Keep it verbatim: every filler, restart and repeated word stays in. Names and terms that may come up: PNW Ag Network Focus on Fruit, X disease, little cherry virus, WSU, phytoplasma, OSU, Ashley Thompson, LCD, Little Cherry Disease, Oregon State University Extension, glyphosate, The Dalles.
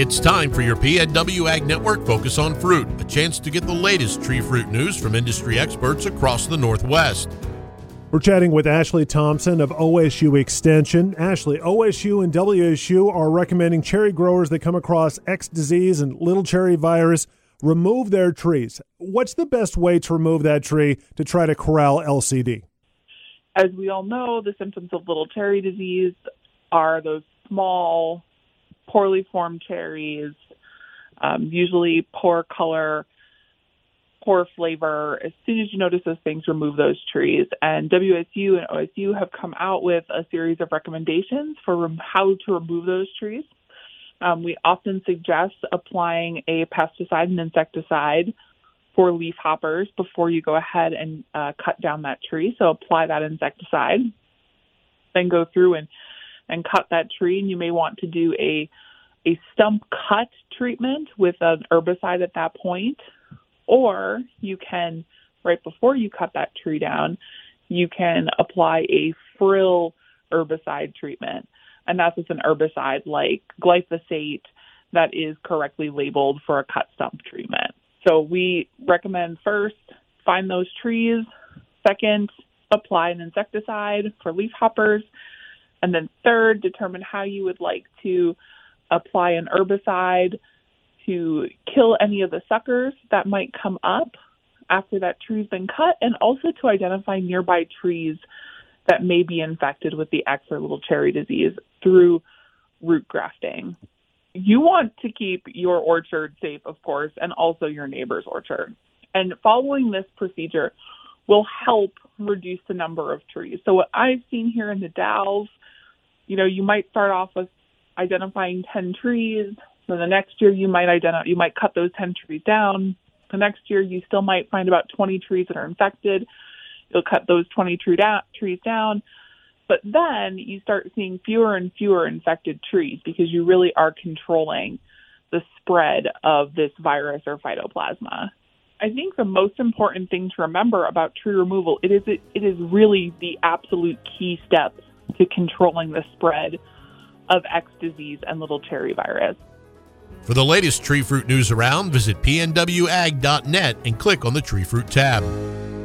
It's time for your P N W Ag Network Focus on Fruit, a chance to get the latest tree fruit news from industry experts across the Northwest. We're chatting with Ashley Thompson of O S U Extension. Ashley, O S U and W S U are recommending cherry growers that come across X disease and little cherry virus remove their trees. What's the best way to remove that tree to try to corral L C D? As we all know, the symptoms of little cherry disease are those small, poorly formed cherries, um, usually poor color, poor flavor. As soon as you notice those things, remove those trees. And W S U and O S U have come out with a series of recommendations for rem- how to remove those trees. Um, we often suggest applying a pesticide and insecticide for leaf hoppers before you go ahead and uh, cut down that tree. So apply that insecticide, then go through and and cut that tree, and you may want to do a a stump cut treatment with an herbicide at that point, or you can, right before you cut that tree down, you can apply a frill herbicide treatment, and that's just an herbicide like glyphosate that is correctly labeled for a cut stump treatment. So we recommend first, find those trees, second, apply an insecticide for leaf hoppers, and then third, determine how you would like to apply an herbicide to kill any of the suckers that might come up after that tree's been cut, and also to identify nearby trees that may be infected with the X or little cherry disease through root grafting. You want to keep your orchard safe, of course, and also your neighbor's orchard. And following this procedure will help reduce the number of trees. So what I've seen here in the Dalles, you know, you might start off with identifying ten trees. Then the next year you might identify, you might cut those ten trees down. The next year you still might find about twenty trees that are infected. You'll cut those twenty tree da- trees down. But then you start seeing fewer and fewer infected trees because you really are controlling the spread of this virus or phytoplasma. I think the most important thing to remember about tree removal, it is it, it is really the absolute key step to controlling the spread of X disease and little cherry virus. For the latest tree fruit news around, visit p n w ag dot net and click on the Tree Fruit tab.